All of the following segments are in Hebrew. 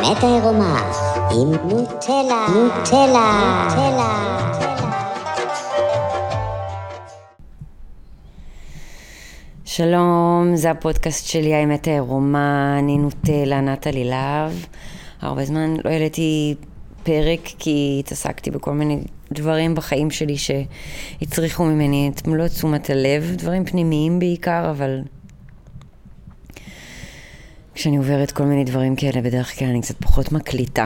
מטה עירומה עם נוטלה, נוטלה, נוטלה. שלום, זה הפודקאסט שלי, האמת העירומה, אני נוטלה, נטלי לב. הרבה זמן לא העליתי פרק כי התעסקתי בכל מיני דברים בחיים שלי שהצריכו ממני את מלוא תשומת הלב, דברים פנימיים בעיקר, אבל כשאני עוברת כל מיני דברים כאלה, בדרך כלל אני קצת פחות מקליטה.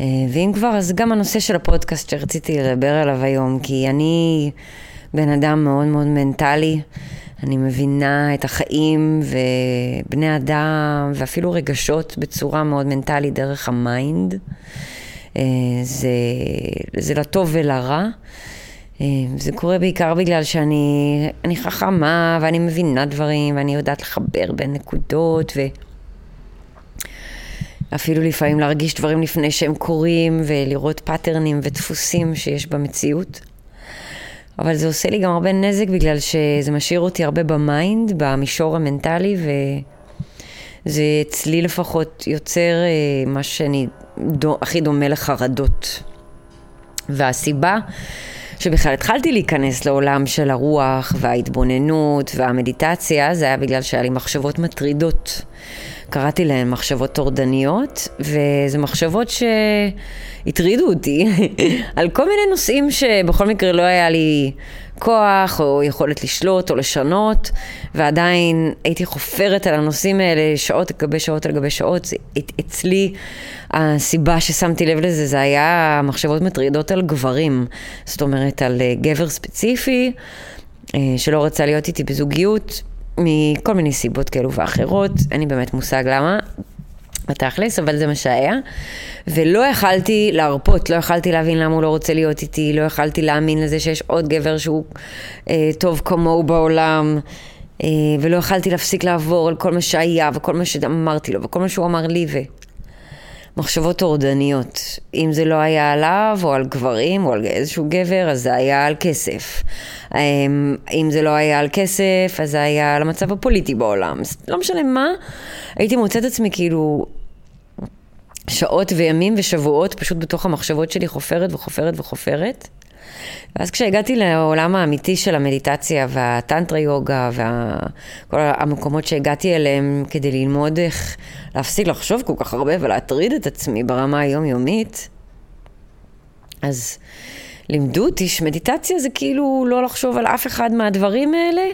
ואם כבר, אז גם הנושא של הפודקאסט שרציתי לדבר עליו היום, כי אני בן אדם מאוד מאוד מנטלי, אני מבינה את החיים ובני אדם ואפילו רגשות בצורה מאוד מנטלית דרך המיינד. זה לטוב ולרע. זה קורה בעיקר בגלל שאני חכמה ואני מבינה דברים ואני יודעת לחבר בין נקודות ואפילו לפעמים להרגיש דברים לפני שהם קורים ולראות פאטרנים ודפוסים שיש במציאות. אבל זה עושה לי גם הרבה נזק בגלל שזה משאיר אותי הרבה במיינד, במישור המנטלי, וזה אצלי לפחות יוצר מה שאני הכי דומה לחרדות. והסיבה שבכלל התחלתי להיכנס לעולם של הרוח וההתבוננות והמדיטציה, זה היה בגלל שהיה לי מחשבות מטרידות. קראתי להן מחשבות טורדניות, וזה מחשבות שהטרידו אותי על כל מיני נושאים שבכל מקרה לא היה לי כוח או יכולת לשלוט או לשנות, ועדיין הייתי חופרת על הנושאים האלה שעות על גבי שעות על גבי שעות. אצלי הסיבה ששמתי לב לזה זה היה מחשבות מטרידות על גברים, זאת אומרת על גבר ספציפי שלא רצה להיות איתי בזוגיות, מכל מיני סיבות כאלו ואחרות, אין לי באמת מושג למה, בתכלס, אבל זה מה שהיה, ולא יכלתי להרפות, לא יכלתי להבין למה הוא לא רוצה להיות איתי, לא יכלתי להאמין לזה שיש עוד גבר שהוא טוב כמוהו בעולם, ולא יכלתי להפסיק לעבור על כל מה שהיה, וכל מה שאמרתי לו, וכל מה שהוא אמר לי, ומחשבות טורדניות, אם זה לא היה עליו, או על גברים, או על איזשהו גבר, אז זה היה על כסף. אם זה לא היה על כסף, אז זה היה על המצב הפוליטי בעולם. לא משנה מה, הייתי מוצאת עצמי כאילו שעות וימים ושבועות, פשוט בתוך המחשבות שלי חופרת וחופרת וחופרת. ואז כשהגעתי לעולם האמיתי של המדיטציה והטנטרה יוגה וכל המקומות שהגעתי אליהם כדי ללמוד איך להפסיק לחשוב כל כך הרבה ולהטריד את עצמי ברמה היומיומית, אז לימדו אותי שמדיטציה זה כאילו לא לחשוב על אף אחד מהדברים האלה,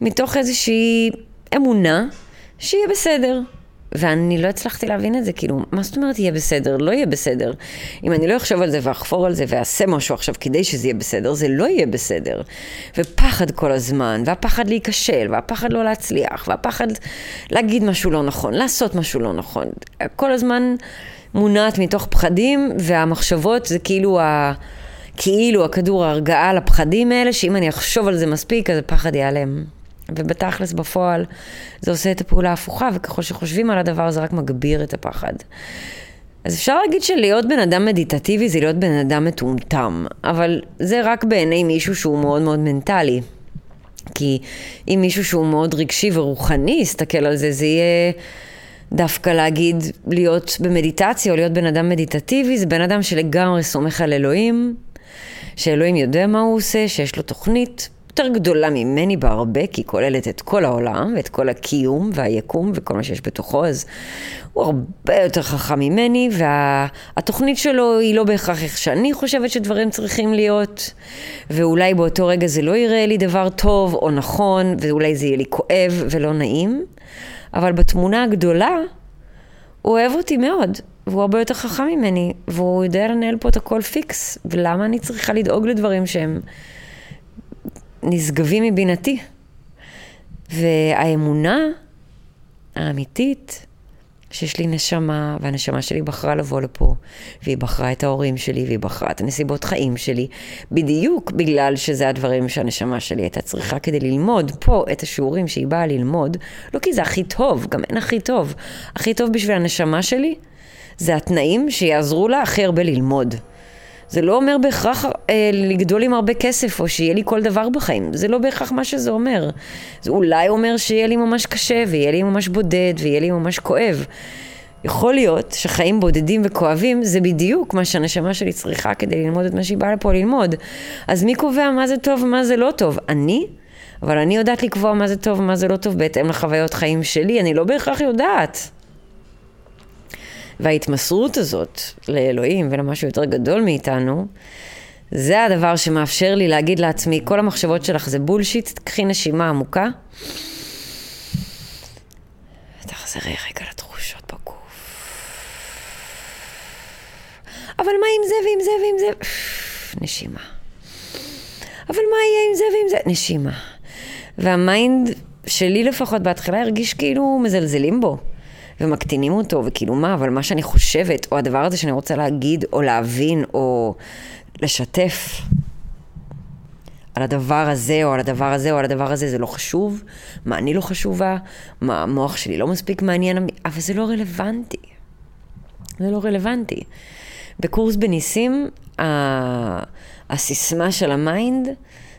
מתוך איזושהי אמונה שיהיה בסדר. ואני לא הצלחתי להבין את זה, כאילו, מה זאת אומרת יהיה בסדר? לא יהיה בסדר. אם אני לא אחשוב על זה ואחפור על זה ואעשה משהו עכשיו כדי שזה יהיה בסדר, זה לא יהיה בסדר. ופחד כל הזמן, והפחד להיכשל, והפחד לא להצליח, והפחד להגיד משהו לא נכון, לעשות משהו לא נכון. כל הזמן מונעת מתוך פחדים, והמחשבות זה כאילו כאילו הכדור ההרגעה לפחדים האלה, שאם אני אחשוב על זה מספיק, אז הפחד ייעלם. ובתכלס בפועל, זה עושה את הפעולה ההפוכה, וככל שחושבים על הדבר, זה רק מגביר את הפחד. אז אפשר להגיד שלהיות בן אדם מדיטטיבי, זה להיות בן אדם מטומטם, אבל זה רק בעיני מישהו שהוא מאוד מאוד מנטלי. כי אם מישהו שהוא מאוד רגשי ורוחני, יסתכל על זה, זה יהיה דווקא להגיד, להיות במדיטציה, או להיות בן אדם מדיטטיבי, זה בן אדם שלגמרי סומך על אלוהים, שאלוהים יודע מה הוא עושה, שיש לו תוכנית יותר גדולה ממני בהרבה, כי היא כוללת את כל העולם, ואת כל הקיום והיקום, וכל מה שיש בתוכו, אז הוא הרבה יותר חכם ממני, והתוכנית שלו היא לא בהכרח איך שאני חושבת שדברים צריכים להיות, ואולי באותו רגע זה לא יראה לי דבר טוב או נכון, ואולי זה יהיה לי כואב ולא נעים, אבל בתמונה הגדולה, הוא אוהב אותי מאוד, והוא הרבה יותר חכם ממני, והוא יודע לנהל פה את הכל פיקס, ולמה אני צריכה לדאוג לדברים שהם נשגבים מבינתי? והאמונה האמיתית, שיש לי נשמה, והנשמה שלי בחרה לבוא לפה, והיא בחרה את ההורים שלי, והיא בחרה את הנסיבות חיים שלי, בדיוק בגלל שזה הדברים שהנשמה שלי הייתה צריכה כדי ללמוד פה את השיעורים שהיא באה ללמוד, לא כי זה הכי טוב, גם אין הכי טוב. הכי טוב בשביל הנשמה שלי, זה התנאים שיעזרו לה הכי הרבה ללמוד. זה לא אומר בהכרח לגדול עם הרבה כסף, או שיהיה לי כל דבר בחיים. זה לא בהכרח מה שזה אומר. זה אולי אומר שיהיה לי ממש קשה, ויהיה לי ממש בודד, ויהיה לי ממש כואב. יכול להיות שחיים בודדים וכואבים, זה בדיוק מה שהנשמה שלי צריכה כדי ללמוד את מה שהיא באה לפה ללמוד. אז מי קובע מה זה טוב ומה זה לא טוב? אני? אבל אני יודעת לקבוע מה זה טוב ומה זה לא טוב בהתאם לחוויות חיים שלי, אני לא בהכרח יודעת. וההתמסרות הזאת לאלוהים ולמשהו יותר גדול מאיתנו, זה הדבר שמאפשר לי להגיד לעצמי, כל המחשבות שלך זה בולשיט, תקחי נשימה עמוקה. תחזרי רגע לתחושות בגוף. אבל מה עם זה ועם זה ועם זה? נשימה. אבל מה יהיה עם זה ועם זה? נשימה. והמיינד שלי לפחות בהתחלה הרגיש כאילו מזלזלים בו. ומקטינים אותו, וכאילו מה, אבל מה שאני חושבת, או הדבר הזה שאני רוצה להגיד, או להבין, או לשתף על הדבר הזה, או על הדבר הזה, או על הדבר הזה, זה לא חשוב, מה אני לא חשובה, מה המוח שלי לא מספיק מעניין, אבל זה לא רלוונטי. זה לא רלוונטי. בקורס בניסים, הסיסמה של המיינד,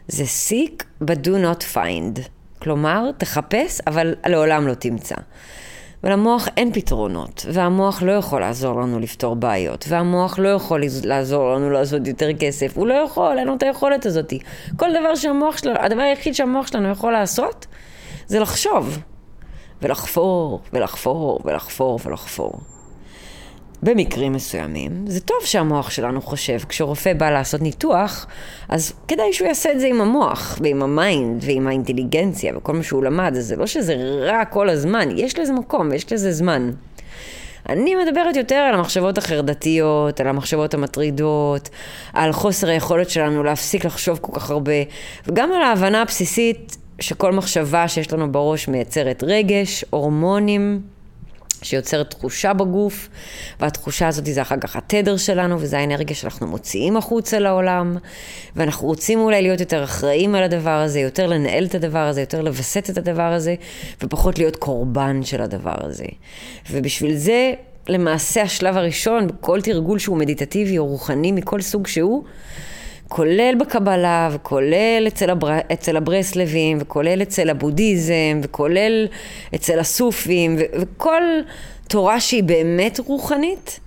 זה seek but do not find. כלומר, תחפש, אבל לעולם לא תמצא. ולמוח אין פתרונות, והמוח לא יכול לעזור לנו לפתור בעיות, והמוח לא יכול לעזור לנו לעשות יותר כסף, הוא לא יכול, אין לו את היכולת הזאת. כל דבר שהמוח שלנו, הדבר היחיד שהמוח שלנו יכול לעשות, זה לחשוב, ולחפור, ולחפור, ולחפור, ולחפור. במקרים מסוימים, זה טוב שהמוח שלנו חושב, כשרופא בא לעשות ניתוח, אז כדאי שהוא יעשה את זה עם המוח, ועם המיינד, ועם האינטליגנציה, וכל מה שהוא למד, אז זה לא שזה רע כל הזמן, יש לזה מקום, יש לזה זמן. אני מדברת יותר על המחשבות החרדתיות, על המחשבות המטרידות, על חוסר היכולת שלנו להפסיק לחשוב כל כך הרבה, וגם על ההבנה הבסיסית, שכל מחשבה שיש לנו בראש מייצרת רגש, הורמונים, שיוצרת תחושה בגוף, והתחושה הזאת זה אחר כך התדר שלנו, וזה האנרגיה שאנחנו מוציאים החוצה לעולם, ואנחנו רוצים אולי להיות יותר אחראים על הדבר הזה, יותר לנהל את הדבר הזה, יותר לבסט את הדבר הזה, ופחות להיות קורבן של הדבר הזה. ובשביל זה, למעשה השלב הראשון, בכל תרגול שהוא מדיטטיבי או רוחני מכל סוג שהוא, כולל בקבלה, וכולל אצל הברסלבים, וכולל אצל הבודהיזם, וכולל אצל הסופים, וכל תורה שהיא באמת רוחנית,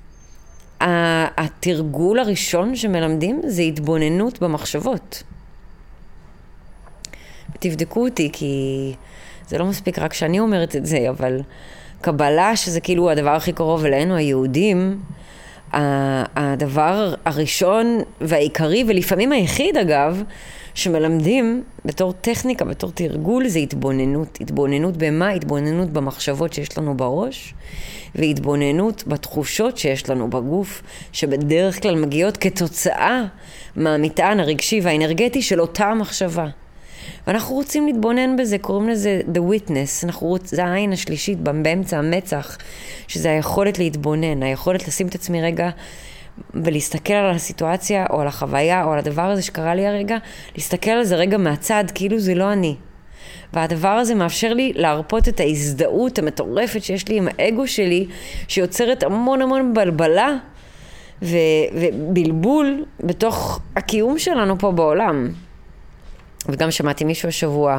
התרגול הראשון שמלמדים זה התבוננות במחשבות. תבדקו אותי, כי זה לא מספיק רק שאני אומרת את זה, אבל קבלה, שזה כאילו הדבר הכי קרוב אלינו, היהודים, הדבר הראשון והעיקרי, ולפעמים היחיד אגב, שמלמדים בתור טכניקה, בתור תרגול, זה התבוננות. התבוננות במה? התבוננות במחשבות שיש לנו בראש, והתבוננות בתחושות שיש לנו בגוף, שבדרך כלל מגיעות כתוצאה מהמטען הרגשי והאנרגטי של אותה מחשבה. ואנחנו רוצים להתבונן בזה, קוראים לזה the witness, זה העין השלישית באמצע המצח, שזה היכולת להתבונן, היכולת לשים את עצמי רגע, ולהסתכל על הסיטואציה, או על החוויה, או על הדבר הזה שקרה לי הרגע, להסתכל על זה רגע מהצד, כאילו זה לא אני. והדבר הזה מאפשר לי להרפות את ההזדהות המטורפת שיש לי עם האגו שלי, שיוצרת המון המון בלבלה, ובלבול בתוך הקיום שלנו פה בעולם. וגם שמעתי מישהו השבוע,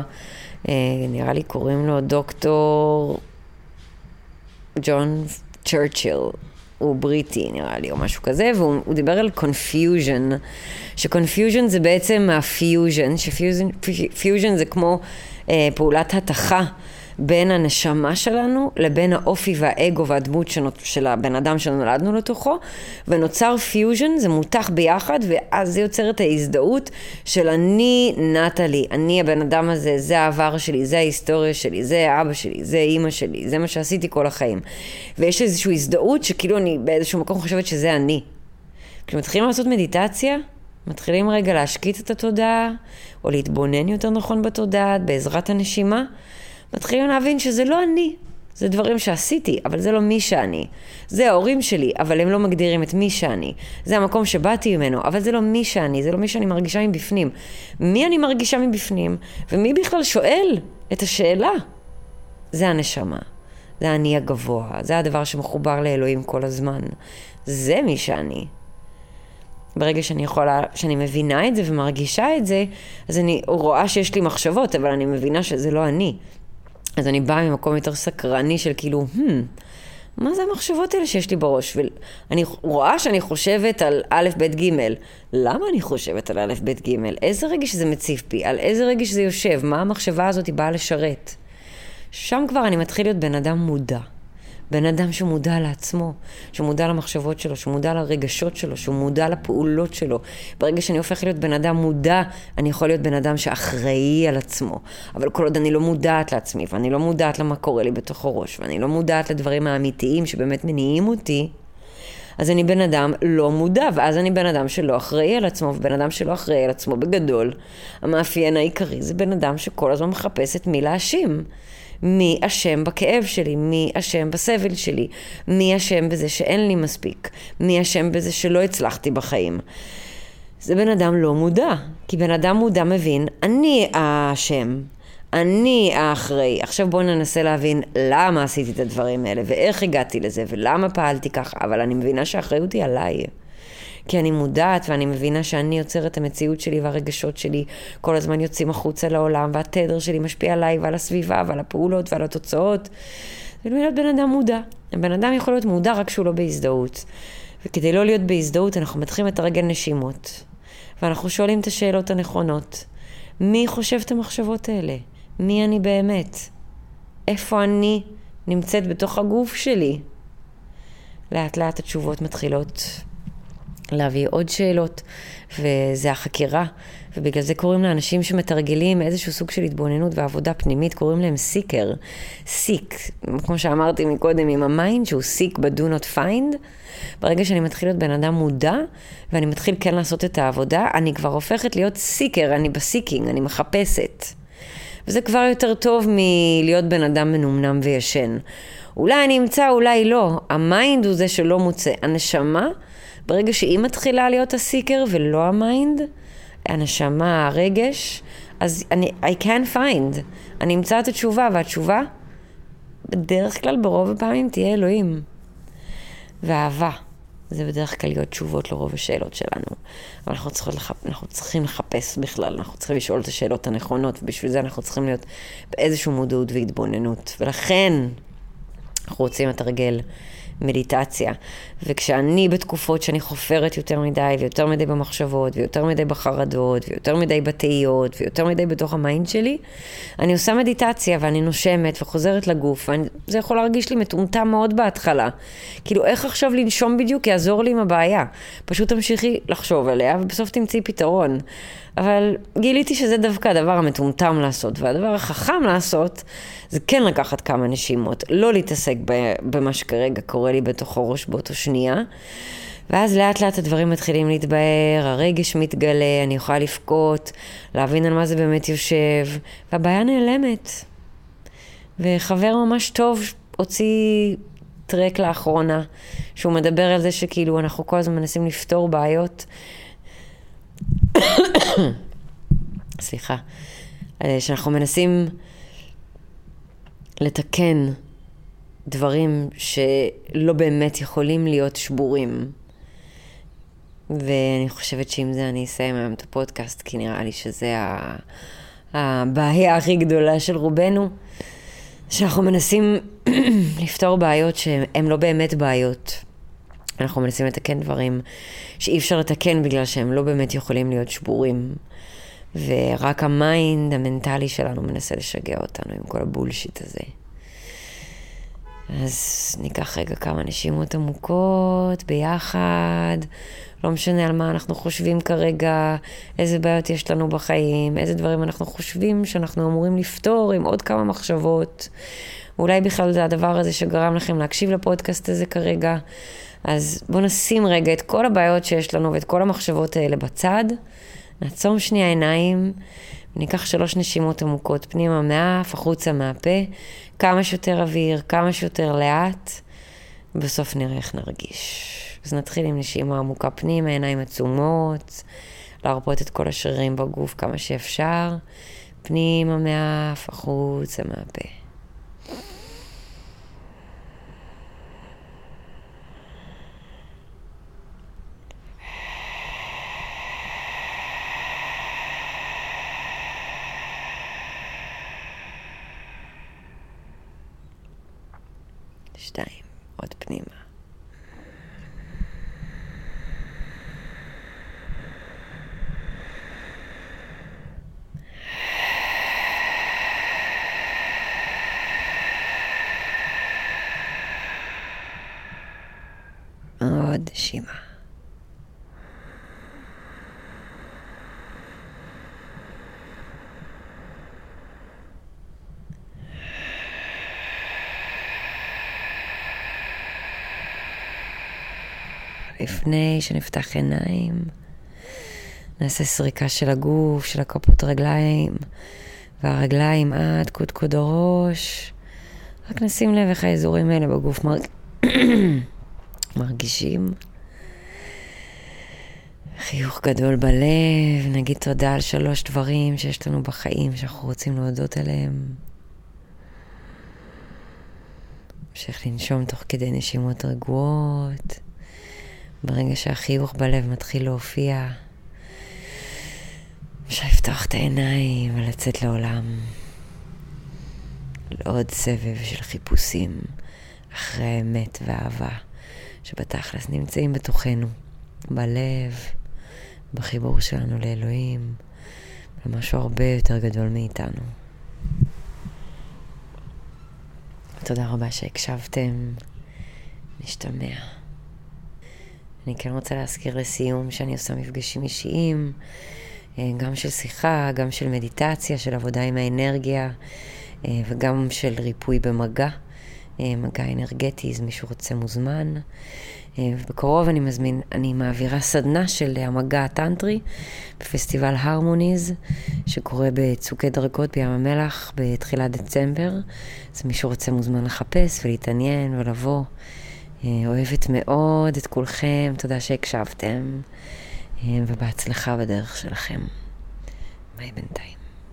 נראה לי קוראים לו דוקטור ג'ון צ'רצ'יל, הוא בריטי נראה לי או משהו כזה, והוא דיבר על קונפיוז'ן, שקונפיוז'ן זה בעצם הפיוז'ן, שפיוז'ן זה כמו פעולת התכה בין הנשמה שלנו לבין האופי והאגו והדמות של הבן אדם שנולדנו לתוכו, ונוצר פיוז'ן, זה מותח ביחד, ואז זה יוצר את ההזדהות של אני נטלי, אני הבן אדם הזה, זה העבר שלי, זה ההיסטוריה שלי, זה אבא שלי, זה אמא שלי, זה מה שעשיתי כל החיים. ויש איזושהי הזדהות שכאילו אני באיזשהו מקום חושבת שזה אני. כשמתחילים לעשות מדיטציה, מתחילים רגע להשקיט את התודעה, או להתבונן יותר נכון בתודעה, בעזרת הנשימה, מתחילים להבין שזה לא אני, זה דברים שעשיתי, אבל זה לא מי שאני. זה ההורים שלי, אבל הם לא מגדירים את מי שאני. זה המקום שבאתי ממנו, אבל זה לא מי שאני, זה לא מי שאני מרגישה מבפנים. מי אני מרגישה מבפנים, ומי בכלל שואל את השאלה? זה הנשמה, זה אני הגבוה, זה הדבר שמחובר לאלוהים כל הזמן. זה מי שאני. ברגע שאני מבינה את זה ומרגישה את זה, אז אני רואה שיש לי מחשבות, אבל אני מבינה שזה לא אני. אז אני באה ממקום יותר סקרני של כאילו, מה זה המחשבות האלה שיש לי בראש? אני רואה שאני חושבת על א' ב' ג'. למה אני חושבת על א' ב' ג'? איזה רגש זה מציף בי? על איזה רגש זה יושב? מה המחשבה הזאת היא באה לשרת? שם כבר אני מתחיל להיות בן אדם מודע. בן אדם שמודע לעצמו, שמודע למחשבות שלו, שמודע לרגשות שלו, שמודע לפעולות שלו. ברגע שאני הופך להיות בן אדם מודע, אני יכול להיות בן אדם שאחראי על עצמו. אבל כל עוד אני לא מודעת לעצמי, ואני לא מודעת למה קורה לי בתוך הראש, ואני לא מודעת לדברים האמיתיים שבאמת מניעים אותי, אז אני בן אדם לא מודע, ואז אני בן אדם שלא אחראי על עצמו, ובן אדם שלא אחראי על עצמו בגדול. המאפיין העיקרי זה בן אדם שכל הזמן מחפש את מי להאשים. מי אשם בכאב שלי, מי אשם בסבל שלי, מי אשם בזה שאין לי מספיק, מי אשם בזה שלא הצלחתי בחיים. זה בן אדם לא מודע, כי בן אדם מודע מבין, אני האשם, אני האחראי. עכשיו בואו ננסה להבין למה עשיתי את הדברים האלה, ואיך הגעתי לזה, ולמה פעלתי ככה, אבל אני מבינה שהאחריות היא עליי. כי אני מודעת ואני מבינה שאני יוצרת את המציאות שלי והרגשות שלי כל הזמן יוצאים החוצה לעולם והתדר שלי משפיע עליי ועל הסביבה ועל הפעולות ועל התוצאות. זה להיות בן אדם מודע. הבן אדם יכול להיות מודע רק שהוא לא בהזדהות. וכדי לא להיות בהזדהות אנחנו מתחילים את הרגל נשימות. ואנחנו שואלים את השאלות הנכונות. מי חושב את המחשבות האלה? מי אני באמת? איפה אני נמצאת בתוך הגוף שלי? לאט לאט התשובות מתחילות להביא עוד שאלות, וזה החקירה, ובגלל זה קוראים לאנשים שמתרגלים איזשהו סוג של התבוננות ועבודה פנימית, קוראים להם סיקר, סיק, כמו שאמרתי מקודם עם המיינד, שהוא סיק בדו נוט פיינד, ברגע שאני מתחיל להיות בן אדם מודע, ואני מתחיל כן לעשות את העבודה, אני כבר הופכת להיות סיקר, אני בסיקינג, אני מחפשת. וזה כבר יותר טוב מלהיות בן אדם מנומנם וישן. אולי אני אמצא, אולי לא, המיינד הוא זה שלא מוצא, הנשמה, ברגע שהיא מתחילה להיות הסיקר ולא המיינד, הנשמה, הרגש, אז I can find. אני אמצא את התשובה, והתשובה בדרך כלל ברוב הפעמים תהיה אלוהים. ואהבה, זה בדרך כלל להיות תשובות לרוב השאלות שלנו. אבל אנחנו צריכים לחפש בכלל, אנחנו צריכים לשאול את השאלות הנכונות, ובשביל זה אנחנו צריכים להיות באיזשהו מודעות והתבוננות. ולכן אנחנו רוצים את הרגל מדיטציה. וכשאני בתקופות שאני חופרת יותר מדי, ויותר מדי במחשבות, ויותר מדי בחרדות, ויותר מדי בתאיות, ויותר מדי בתוך המיינד שלי, אני עושה מדיטציה, ואני נושמת, וחוזרת לגוף, וזה יכול להרגיש לי מטומטם מאוד בהתחלה. כאילו, איך עכשיו לנשום בדיוק יעזור לי עם הבעיה? פשוט תמשיכי לחשוב עליה, ובסוף תמצאי פתרון. אבל גיליתי שזה דווקא הדבר המטומטם לעשות, והדבר החכם לעשות, זה כן לקחת כמה נשימות, לא להתעסק במה שכרגע קורה לי בתוך הראש באותו שנייה, ואז לאט לאט הדברים מתחילים להתבהר, הרגש מתגלה, אני יכולה לפקוט, להבין על מה זה באמת יושב, והבעיה נעלמת. וחבר ממש טוב הוציא טרק לאחרונה, שהוא מדבר על זה שכאילו אנחנו כל הזמן מנסים לפתור בעיות, סליחה, שאנחנו מנסים לתקן דברים שלא באמת יכולים להיות שבורים. ואני חושבת שעם זה אני אסיים היום את הפודקאסט, כי נראה לי שזה הבעיה הכי גדולה של רובנו, שאנחנו מנסים לפתור בעיות שהן לא באמת בעיות. אנחנו מנסים לתקן דברים שאי אפשר לתקן בגלל שהם לא באמת יכולים להיות שבורים. ורק המיינד המנטלי שלנו מנסה לשגע אותנו עם כל הבולשיט הזה. אז ניקח רגע כמה נשימות עמוקות ביחד. לא משנה על מה אנחנו חושבים כרגע, איזה בעיות יש לנו בחיים, איזה דברים אנחנו חושבים שאנחנו אמורים לפתור עם עוד כמה מחשבות. אולי בכלל זה הדבר הזה שגרם לכם להקשיב לפודקאסט הזה כרגע. אז בואו נשים רגע את כל הבעיות שיש לנו ואת כל המחשבות האלה בצד. נעצום שני העיניים, ניקח 3 נשימות עמוקות, פנימה מהאף, החוצה מהפה, כמה שיותר אוויר, כמה שיותר לאט, בסוף נראה איך נרגיש. אז נתחיל עם נשימה עמוקה פנימה, עיניים עצומות, להרפות את כל השרירים בגוף כמה שאפשר, פנימה מהאף, החוצה מהפה. עוד פנימה. עוד נשימה. לפני שנפתח עיניים, נעשה סריקה של הגוף, של הכפות רגליים, והרגליים עד קודקוד הראש. רק נשים לב איך האזורים האלה בגוף מרגישים. חיוך גדול בלב, נגיד תודה על 3 דברים שיש לנו בחיים שאנחנו רוצים להודות עליהם. המשך לנשום תוך כדי נשימות רגועות. ברגע שהחיוך בלב מתחיל להופיע, אפשר לפתוח את העיניים ולצאת לעולם. לעוד סבב של חיפושים אחרי האמת ואהבה, שבתכלס נמצאים בתוכנו, בלב, בחיבור שלנו לאלוהים, במשהו הרבה יותר גדול מאיתנו. תודה רבה שהקשבתם. נשתמע. אני כן רוצה להזכיר לסיום שאני עושה מפגשים אישיים, גם של שיחה, גם של מדיטציה, של עבודה עם האנרגיה, וגם של ריפוי במגע. מגע אנרגטי, אז מישהו רוצה מוזמן. ובקרוב אני מעבירה סדנה של המגע הטנטרי בפסטיבל הרמוניז, שקורה בצוקי דרכות בים המלח בתחילת דצמבר. אז מישהו רוצה מוזמן לחפש ולהתעניין ולבוא. אוהבת מאוד את כולכם, תודה שהקשבתם, ובהצלחה בדרך שלכם. ביי בינתיים.